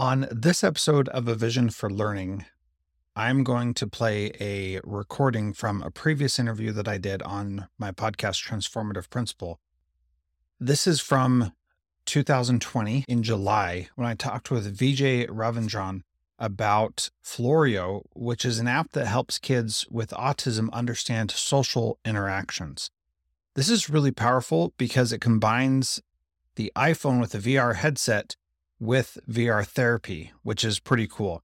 On this episode of A Vision for Learning, I'm going to play a recording from a previous interview that I did on my podcast, Transformative Principal. This is from 2020 in July, when I talked with Vijay Ravindran about Floreo, which is an app that helps kids with autism understand social interactions. This is really powerful because it combines the iPhone with a VR headset with VR therapy, which is pretty cool.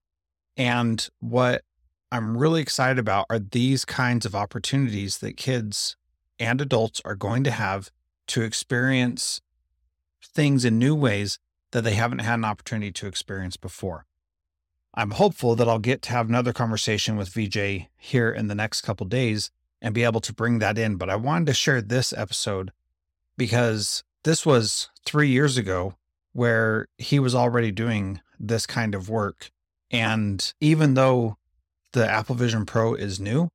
And what I'm really excited about are these kinds of opportunities that kids and adults are going to have to experience things in new ways that they haven't had an opportunity to experience before. I'm hopeful that I'll get to have another conversation with Vijay here in the next couple days and be able to bring that in. But I wanted to share this episode because this was 3 years ago where he was already doing this kind of work. And even though the Apple Vision Pro is new,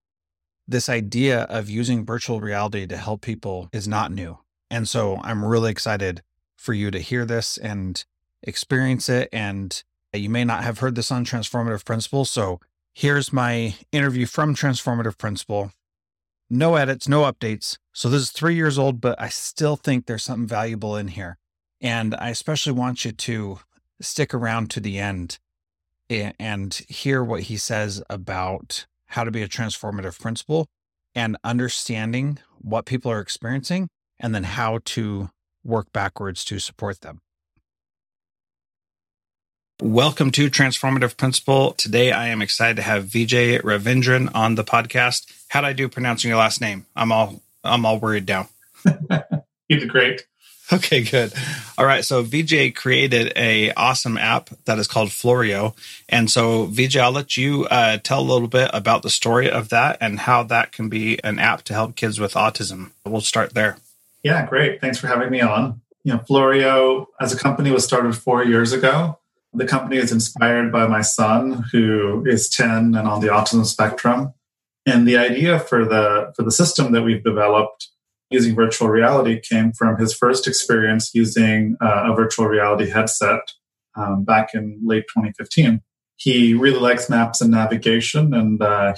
this idea of using virtual reality to help people is not new. And so I'm really excited for you to hear this and experience it. And you may not have heard this on Transformative Principal. So here's my interview from Transformative Principal. No edits, no updates. So this is 3 years old, but I still think there's something valuable in here. And I especially want you to stick around to the end and hear what he says about how to be a transformative principal and understanding what people are experiencing and then how to work backwards to support them. Welcome to Transformative Principal. Today, I am excited to have Vijay Ravindran on the podcast. How'd I do pronouncing your last name? I'm all worried now. You did great. Okay, good. All right. So Vijay created an awesome app that is called Floreo. And so Vijay, I'll let you tell a little bit about the story of that and how that can be an app to help kids with autism. We'll start there. Yeah, great. Thanks for having me on. You know, Floreo as a company was started 4 years ago. The company is inspired by my son, who is 10 and on the autism spectrum. And the idea for the system that we've developed using virtual reality came from his first experience using a virtual reality headset back in late 2015. He really likes maps and navigation, and I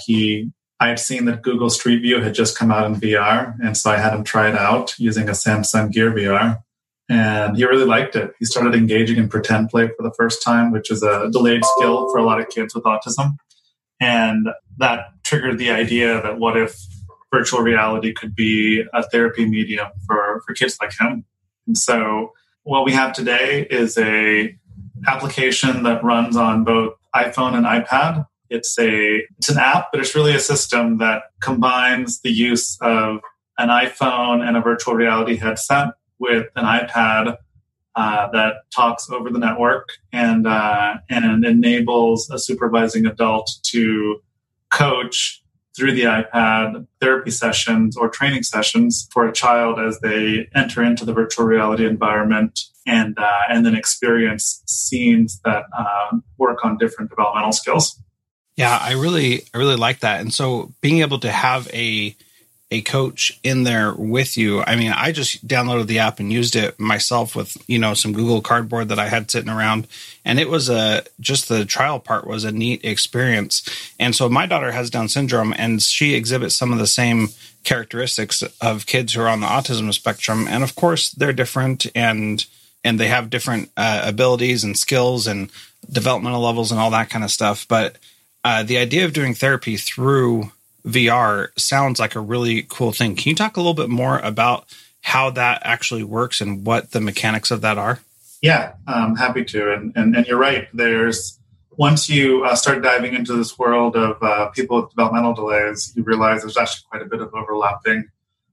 had seen that Google Street View had just come out in VR, and so I had him try it out using a Samsung Gear VR, and he really liked it. He started engaging in pretend play for the first time, which is a delayed skill for a lot of kids with autism, and that triggered the idea that what if virtual reality could be a therapy medium for kids like him. And so what we have today is an application that runs on both iPhone and iPad. It's an app, but it's really a system that combines the use of an iPhone and a virtual reality headset with an iPad that talks over the network and enables a supervising adult to coach through the iPad therapy sessions or training sessions for a child as they enter into the virtual reality environment and then experience scenes that work on different developmental skills. Yeah, I really like that. And so being able to have a coach in there with you, I mean, I just downloaded the app and used it myself with, you know, some Google Cardboard that I had sitting around. And it was just the trial part was a neat experience. And so my daughter has Down syndrome, and she exhibits some of the same characteristics of kids who are on the autism spectrum. And of course, they're different and they have different abilities and skills and developmental levels and all that kind of stuff. But the idea of doing therapy through VR sounds like a really cool thing. Can you talk a little bit more about how that actually works and what the mechanics of that are? Yeah, I'm happy to. And you're right. Once you start diving into this world of people with developmental delays, you realize there's actually quite a bit of overlapping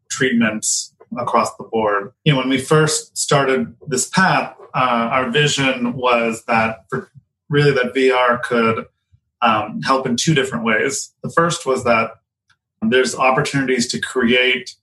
treatments across the board. You know, when we first started this path, our vision was that VR could help in two different ways. The first was that there's opportunities to create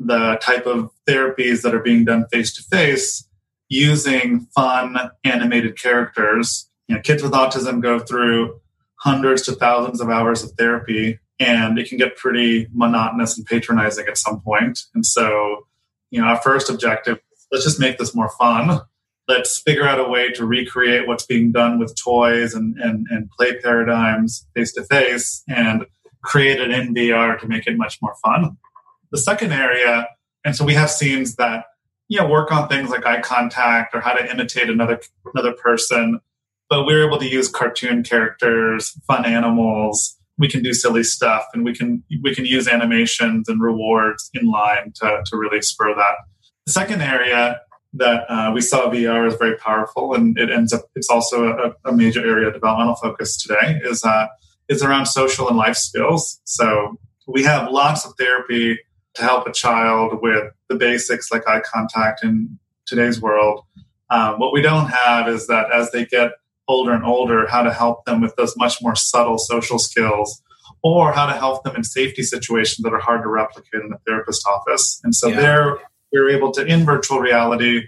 the type of therapies that are being done face-to-face using fun animated characters. You know, kids with autism go through hundreds to thousands of hours of therapy, and it can get pretty monotonous and patronizing at some point. And so, you know, our first objective, let's just make this more fun. Let's figure out a way to recreate what's being done with toys and play paradigms face-to-face and create it in VR to make it much more fun. The second area, and so we have scenes that, you know, work on things like eye contact or how to imitate another person, but we're able to use cartoon characters, fun animals. We can do silly stuff, and we can use animations and rewards in line to really spur that. The second area that we saw VR is very powerful, and it ends up, it's also a major area of developmental focus today, is around social and life skills. So we have lots of therapy to help a child with the basics like eye contact in today's world. What we don't have is that as they get older and older, how to help them with those much more subtle social skills, or how to help them in safety situations that are hard to replicate in the therapist office. And so there we're able to, in virtual reality,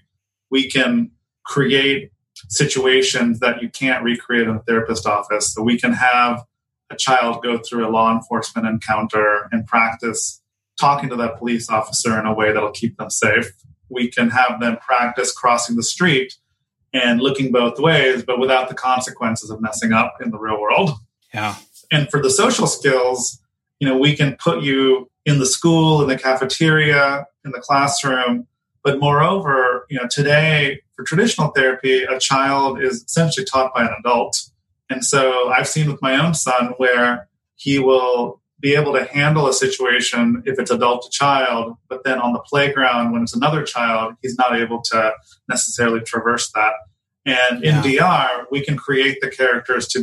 we can create situations that you can't recreate in a therapist office. So we can have a child go through a law enforcement encounter and practice talking to that police officer in a way that'll keep them safe. We can have them practice crossing the street and looking both ways, but without the consequences of messing up in the real world. Yeah. And for the social skills, you know, we can put you in the school, in the cafeteria, in the classroom. But moreover, you know, today for traditional therapy, a child is essentially taught by an adult. And so I've seen with my own son where he will be able to handle a situation if it's adult to child, but then on the playground when it's another child, he's not able to necessarily traverse that. And in VR, we can create the characters to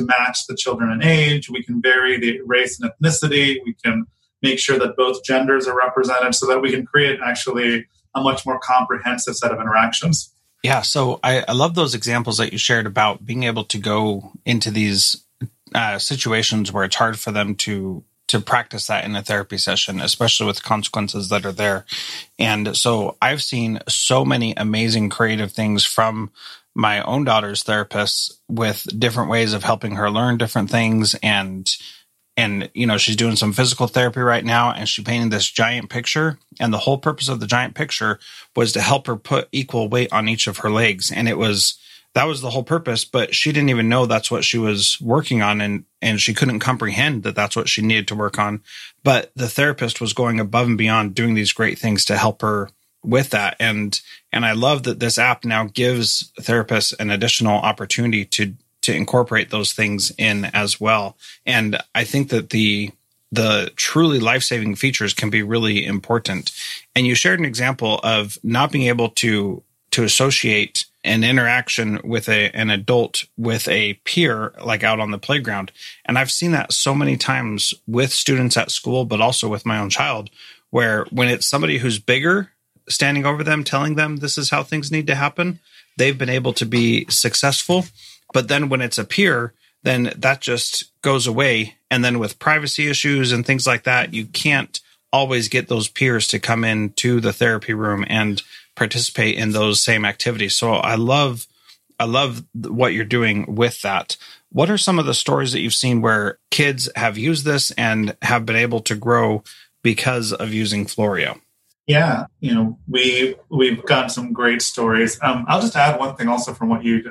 match the children in age. We can vary the race and ethnicity. We can make sure that both genders are represented so that we can create actually a much more comprehensive set of interactions. Yeah, so I love those examples that you shared about being able to go into these situations where it's hard for them to practice that in a therapy session, especially with consequences that are there. And so I've seen so many amazing creative things from my own daughter's therapists with different ways of helping her learn different things. And you know, she's doing some physical therapy right now, and she painted this giant picture. And the whole purpose of the giant picture was to help her put equal weight on each of her legs. And that was the whole purpose, but she didn't even know that's what she was working on, and she couldn't comprehend that that's what she needed to work on. But the therapist was going above and beyond, doing these great things to help her with that. And I love that this app now gives therapists an additional opportunity to incorporate those things in as well. And I think that the truly life-saving features can be really important. And you shared an example of not being able to associate an interaction with an adult with a peer, like out on the playground. And I've seen that so many times with students at school, but also with my own child, where when it's somebody who's bigger standing over them, telling them this is how things need to happen, they've been able to be successful. But then when it's a peer, then that just goes away. And then with privacy issues and things like that, you can't always get those peers to come into the therapy room and participate in those same activities. So I love what you're doing with that. What are some of the stories that you've seen where kids have used this and have been able to grow because of using Floreo? Yeah, you know, we've got some great stories. I'll just add one thing also from what you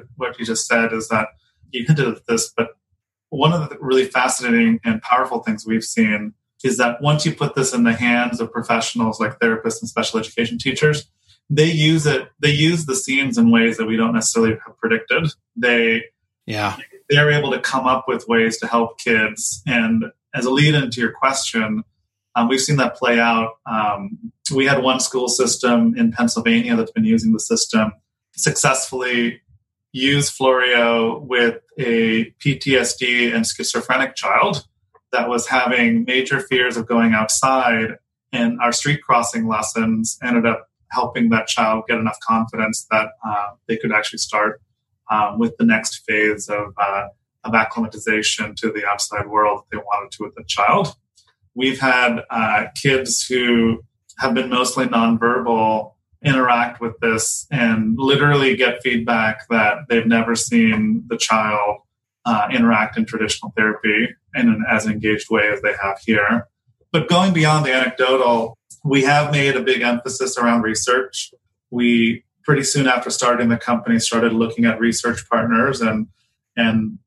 just said is that you hinted at this, but one of the really fascinating and powerful things we've seen is that once you put this in the hands of professionals like therapists and special education teachers, they use the scenes in ways that we don't necessarily have predicted. They're able to come up with ways to help kids. And as a lead into your question, we've seen that play out. We had one school system in Pennsylvania that's been using the system successfully use Floreo with a PTSD and schizophrenic child that was having major fears of going outside. And our street crossing lessons ended up helping that child get enough confidence that they could actually start with the next phase of acclimatization to the outside world that they wanted to with the child. We've had kids who have been mostly nonverbal interact with this and literally get feedback that they've never seen the child interact in traditional therapy in an as engaged way as they have here. But going beyond the anecdotal, we have made a big emphasis around research. We pretty soon after starting the company, started looking at research partners, and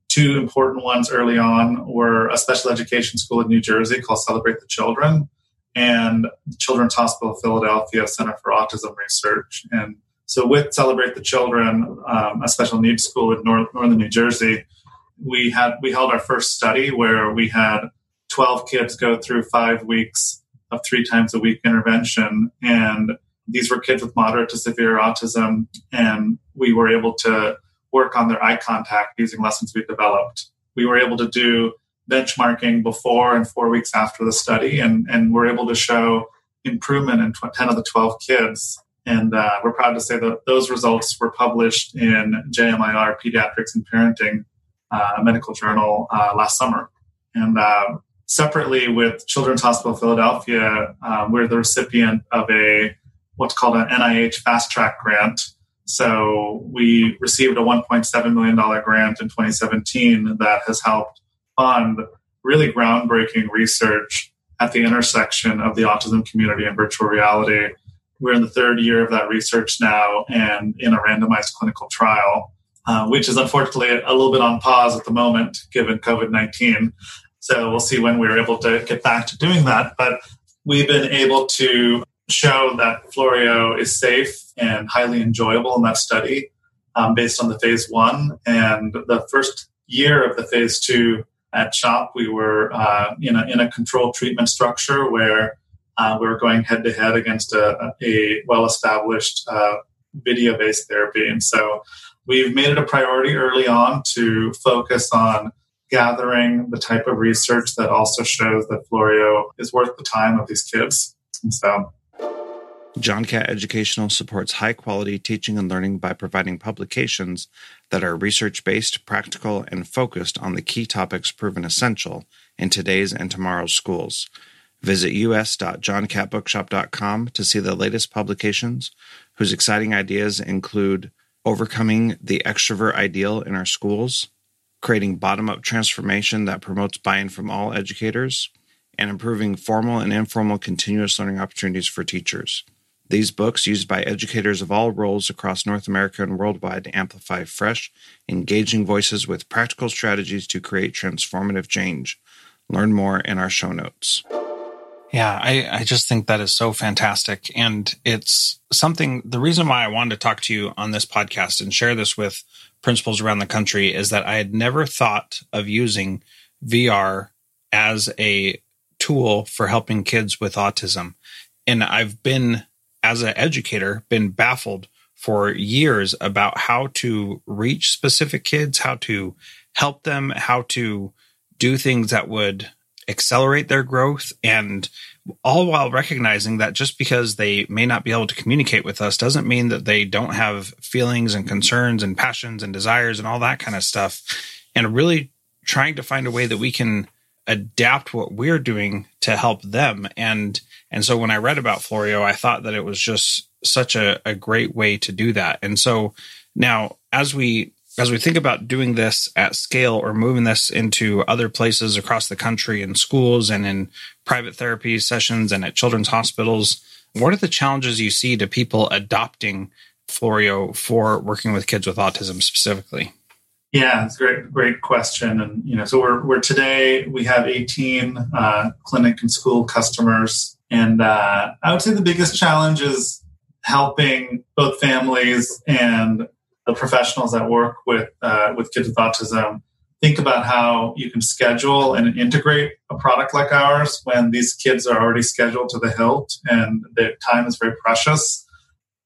two important ones early on were a special education school in New Jersey called Celebrate the Children and Children's Hospital of Philadelphia Center for Autism Research. And so with Celebrate the Children, a special needs school in northern New Jersey, we held our first study where we had 12 kids go through 5 weeks of 3 times a week intervention. And these were kids with moderate to severe autism. And we were able to work on their eye contact using lessons we developed. We were able to do benchmarking before and 4 weeks after the study, and we're able to show improvement in 10 of the 12 kids. And we're proud to say that those results were published in JMIR Pediatrics and Parenting, a medical journal, last summer. And separately with Children's Hospital of Philadelphia, we're the recipient of what's called an NIH Fast Track grant. So we received a $1.7 million grant in 2017 that has helped fund really groundbreaking research at the intersection of the autism community and virtual reality. We're in the 3rd year of that research now and in a randomized clinical trial, which is unfortunately a little bit on pause at the moment, given COVID-19. So we'll see when we're able to get back to doing that. But we've been able to show that Floreo is safe and highly enjoyable in that study, based on the phase 1. And the first year of the phase 2 at CHOP, we were in a controlled treatment structure where we were going head to head against a well-established video-based therapy. And so we've made it a priority early on to focus on gathering the type of research that also shows that Floreo is worth the time of these kids. And so John Catt Educational supports high-quality teaching and learning by providing publications that are research-based, practical, and focused on the key topics proven essential in today's and tomorrow's schools. Visit us.johncattbookshop.com to see the latest publications, whose exciting ideas include overcoming the extrovert ideal in our schools, creating bottom-up transformation that promotes buy-in from all educators, and improving formal and informal continuous learning opportunities for teachers. These books, used by educators of all roles across North America and worldwide, to amplify fresh, engaging voices with practical strategies to create transformative change. Learn more in our show notes. Yeah, I just think that is so fantastic. And it's something, the reason why I wanted to talk to you on this podcast and share this with principals around the country is that I had never thought of using VR as a tool for helping kids with autism. And I've been, as an educator, been baffled for years about how to reach specific kids, how to help them, how to do things that would accelerate their growth, and all while recognizing that just because they may not be able to communicate with us doesn't mean that they don't have feelings and concerns and passions and desires and all that kind of stuff. And really trying to find a way that we can adapt what we're doing to help them. And so when I read about Floreo, I thought that it was just such a great way to do that. And so now as we think about doing this at scale or moving this into other places across the country in schools and in private therapy sessions and at children's hospitals, what are the challenges you see to people adopting Floreo for working with kids with autism specifically? Yeah, it's a great question. And, so we're today, we have 18 clinic and school customers. And I would say the biggest challenge is helping both families and the professionals that work with kids with autism think about how you can schedule and integrate a product like ours when these kids are already scheduled to the hilt and their time is very precious.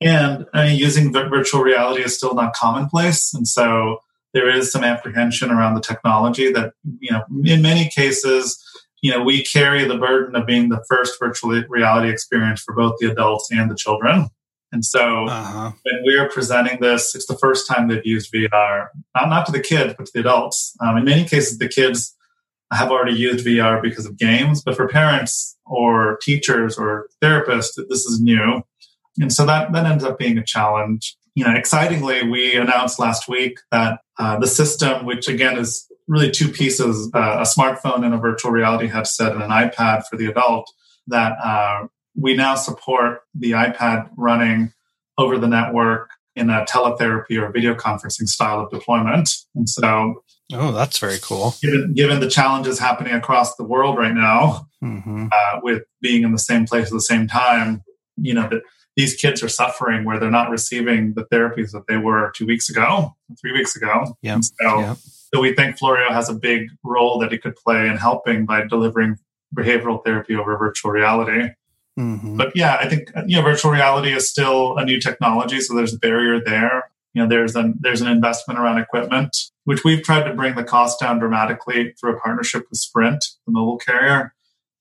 And using virtual reality is still not commonplace. And so there is some apprehension around the technology that, in many cases, we carry the burden of being the first virtual reality experience for both the adults and the children. And so when we're presenting this, it's the first time they've used VR, not to the kids, but to the adults. In many cases, the kids have already used VR because of games, but for parents or teachers or therapists, this is new. And so that ends up being a challenge. Excitingly, we announced last week that the system, which again is really two pieces, a smartphone and a virtual reality headset and an iPad for the adult, that we now support the iPad running over the network in a teletherapy or video conferencing style of deployment. And so, oh, that's very cool. Given the challenges happening across the world right now, with being in the same place at the same time, you know, that these kids are suffering where they're not receiving the therapies that they were 2 weeks ago, 3 weeks ago. Yeah. So, so we think Floreo has a big role that it could play in helping by delivering behavioral therapy over virtual reality. But yeah, I think virtual reality is still a new technology, so there's a barrier there. You know, there's an investment around equipment, which we've tried to bring the cost down dramatically through a partnership with Sprint, the mobile carrier,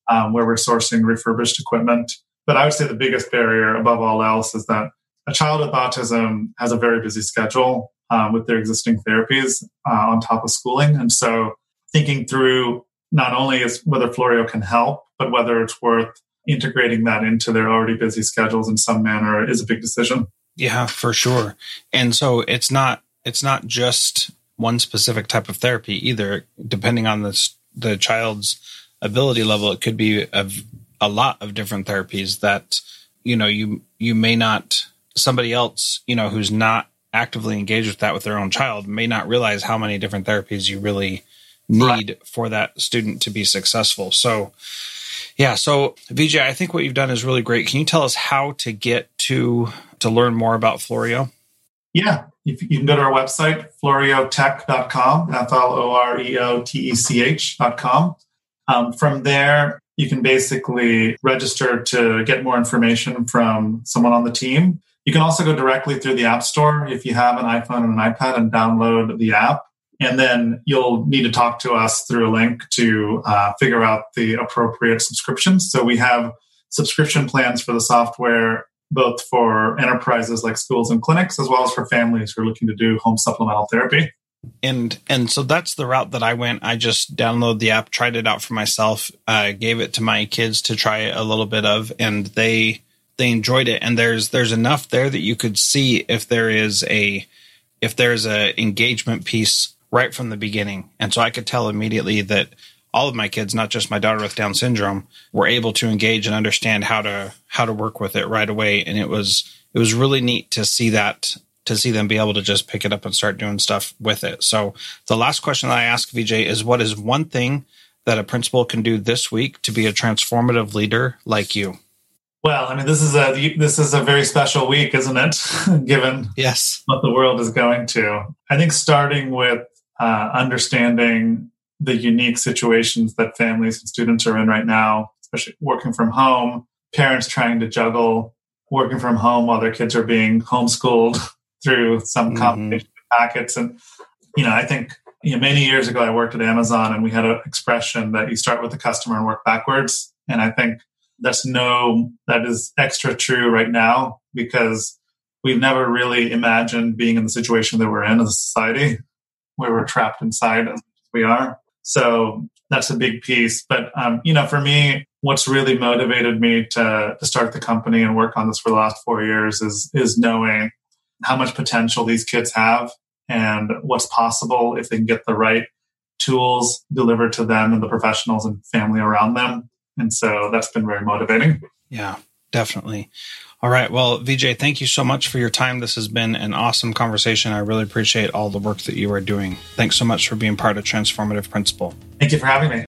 where we're sourcing refurbished equipment. But I would say the biggest barrier above all else is that a child with autism has a very busy schedule with their existing therapies on top of schooling. And so thinking through not only is whether Floreo can help, but whether it's worth integrating that into their already busy schedules in some manner is a big decision. Yeah, for sure. And so it's not just one specific type of therapy either. Depending on the child's ability level, it could be a lot of different therapies that, you know, you may not, somebody else, you know, who's not actively engaged with that with their own child may not realize how many different therapies you really need for that student to be successful. So, yeah. So Vijay, I think what you've done is really great. Can you tell us how to get to learn more about Floreo? Yeah. You can go to our website, floriotech.com, FLOREOTECH.com. From there, you can basically register to get more information from someone on the team. You can also go directly through the App Store if you have an iPhone and an iPad and download the app. And then you'll need to talk to us through a link to figure out the appropriate subscriptions. So we have subscription plans for the software, both for enterprises like schools and clinics, as well as for families who are looking to do home supplemental therapy. And so that's the route that I went. I just downloaded the app, tried it out for myself, gave it to my kids to try a little bit of, and they enjoyed it. And there's enough there that you could see if there's a engagement piece right from the beginning. And so I could tell immediately that all of my kids, not just my daughter with Down syndrome, were able to engage and understand how to work with it right away. And it was really neat to see that. To see them be able to just pick it up and start doing stuff with it. So the last question that I ask Vijay is, what is one thing that a principal can do this week to be a transformative leader like you? Well, I mean, this is a very special week, isn't it? Given what the world is going to. I think starting with understanding the unique situations that families and students are in right now, especially working from home, parents trying to juggle working from home while their kids are being homeschooled through some combination of packets. And, I think many years ago, I worked at Amazon and we had an expression that you start with the customer and work backwards. And I think that is extra true right now, because we've never really imagined being in the situation that we're in as a society, where we're trapped inside as we are. So that's a big piece. But, for me, what's really motivated me to start the company and work on this for the last 4 years is knowing how much potential these kids have and what's possible if they can get the right tools delivered to them and the professionals and family around them. And so that's been very motivating. Yeah, definitely. All right. Well, Vijay, thank you so much for your time. This has been an awesome conversation. I really appreciate all the work that you are doing. Thanks so much for being part of Transformative Principal. Thank you for having me.